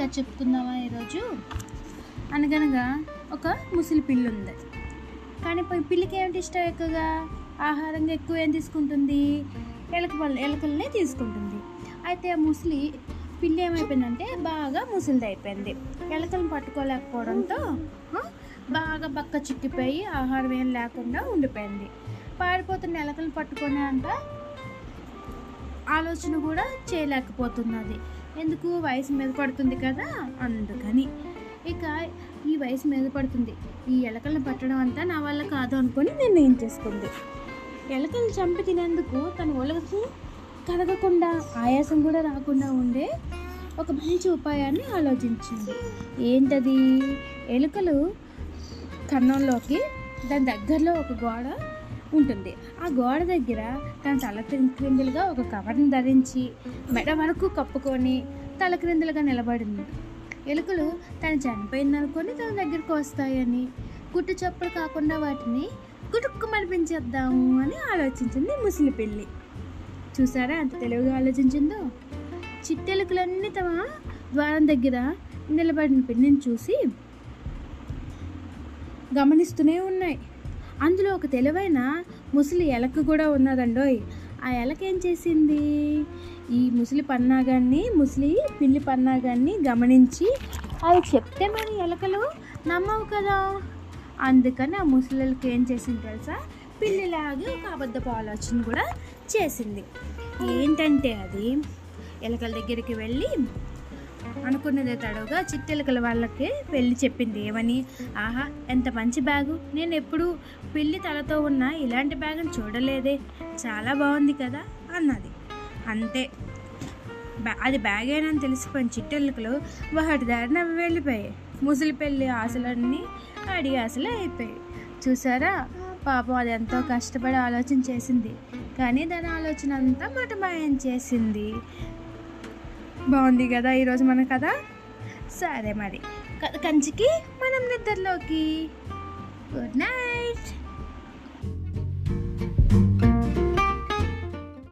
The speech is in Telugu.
కథ చెప్పుకుందామా ఈరోజు? అనగనగా ఒక ముసలి పిల్లి ఉంది. కానీ పిల్లికి ఏమిటి ఇష్టం? ఎక్కువగా ఆహారంగా ఎక్కువ ఏం తీసుకుంటుంది? ఎలకల్ని తీసుకుంటుంది. అయితే ఆ ముసలి పిల్లి ఏమైపోయిందంటే బాగా ముసలిది అయిపోయింది. ఎలకలను పట్టుకోలేకపోవడంతో బాగా బక్క చిక్కిపోయి ఆహారం ఏం లేకుండా ఉండిపోయింది. పారిపోతున్న ఎలకలను పట్టుకునే అంత ఆలోచన కూడా చేయలేకపోతున్నది. ఎందుకు? వయసు మీద పడుతుంది కదా, అందుకని. ఇక ఈ వయసు మీద పడుతుంది, ఈ ఎలకలను పట్టడం అంతా నా వల్ల కాదు అనుకొని నిర్ణయం చేసుకుంది. ఎలకలను చంపి తినేందుకు తన ఒళ్ళకు కరగకుండా ఆయాసం కూడా రాకుండా ఉండే ఒక మంచి ఉపాయాన్ని ఆలోచించింది. ఏంటది? ఎలుకలు కన్నంలోకి దాని దగ్గరలో ఒక గోడ ఉంటుంది. ఆ గోడ దగ్గర తన తలక్రిందులుగా ఒక కవర్ని ధరించి మెడ వరకు కప్పుకొని తలక్రిందులుగా నిలబడింది. ఎలుకలు తను చనిపోయిందనుకొని తన దగ్గరకు వస్తాయని గుట్టు చప్పులు కాకుండా వాటిని గుటుక్కు మనిపించేద్దాము అని ఆలోచించింది ముసలి పిల్లి. చూసారా అంత తెలివిగా ఆలోచించిందో? చిట్టెలుకలన్నీ తమ ద్వారం దగ్గర నిలబడిన పిల్లిని చూసి గమనిస్తూనే ఉన్నాయి. అందులో ఒక తెలివైన ముసలి ఎలక కూడా ఉన్నదండోయ్. ఆ ఎలక ఏం చేసింది? ఈ ముసలి పిల్లి పన్నాగాన్ని గమనించి అది చెప్తే మరి ఎలకలు నమ్మవు కదా, అందుకని ఆ ముసలికి ఏం చేసింది తెలుసా? పిల్లిలాగే ఒక అబద్ధపు ఆలోచన కూడా చేసింది. ఏంటంటే అది ఎలకల దగ్గరికి వెళ్ళి అనుకున్నదే తడవుగా చిట్టెలకల వాళ్ళకి పెళ్ళి చెప్పింది. ఏమని? ఆహా, ఎంత మంచి బ్యాగు! నేను ఎప్పుడు పిల్లి తలతో ఉన్న ఇలాంటి బ్యాగును చూడలేదే, చాలా బాగుంది కదా అన్నది. అంతే, అది బ్యాగేనని తెలిసిపోయిన చిట్టెలకలు వాటి దారిన వెళ్ళిపోయాయి. ముసలి పెళ్ళి ఆశలన్నీ అడిగి ఆశలే అయిపోయాయి. చూసారా, పాపం అది ఎంతో కష్టపడి ఆలోచన చేసింది, కానీ దాని ఆలోచన అంతా మటమాయం చేసింది. బాగుంది కదా ఈరోజు మన కథ? సరే మరి, కథ కంచికి, మనం నిద్రలోకి. Good night.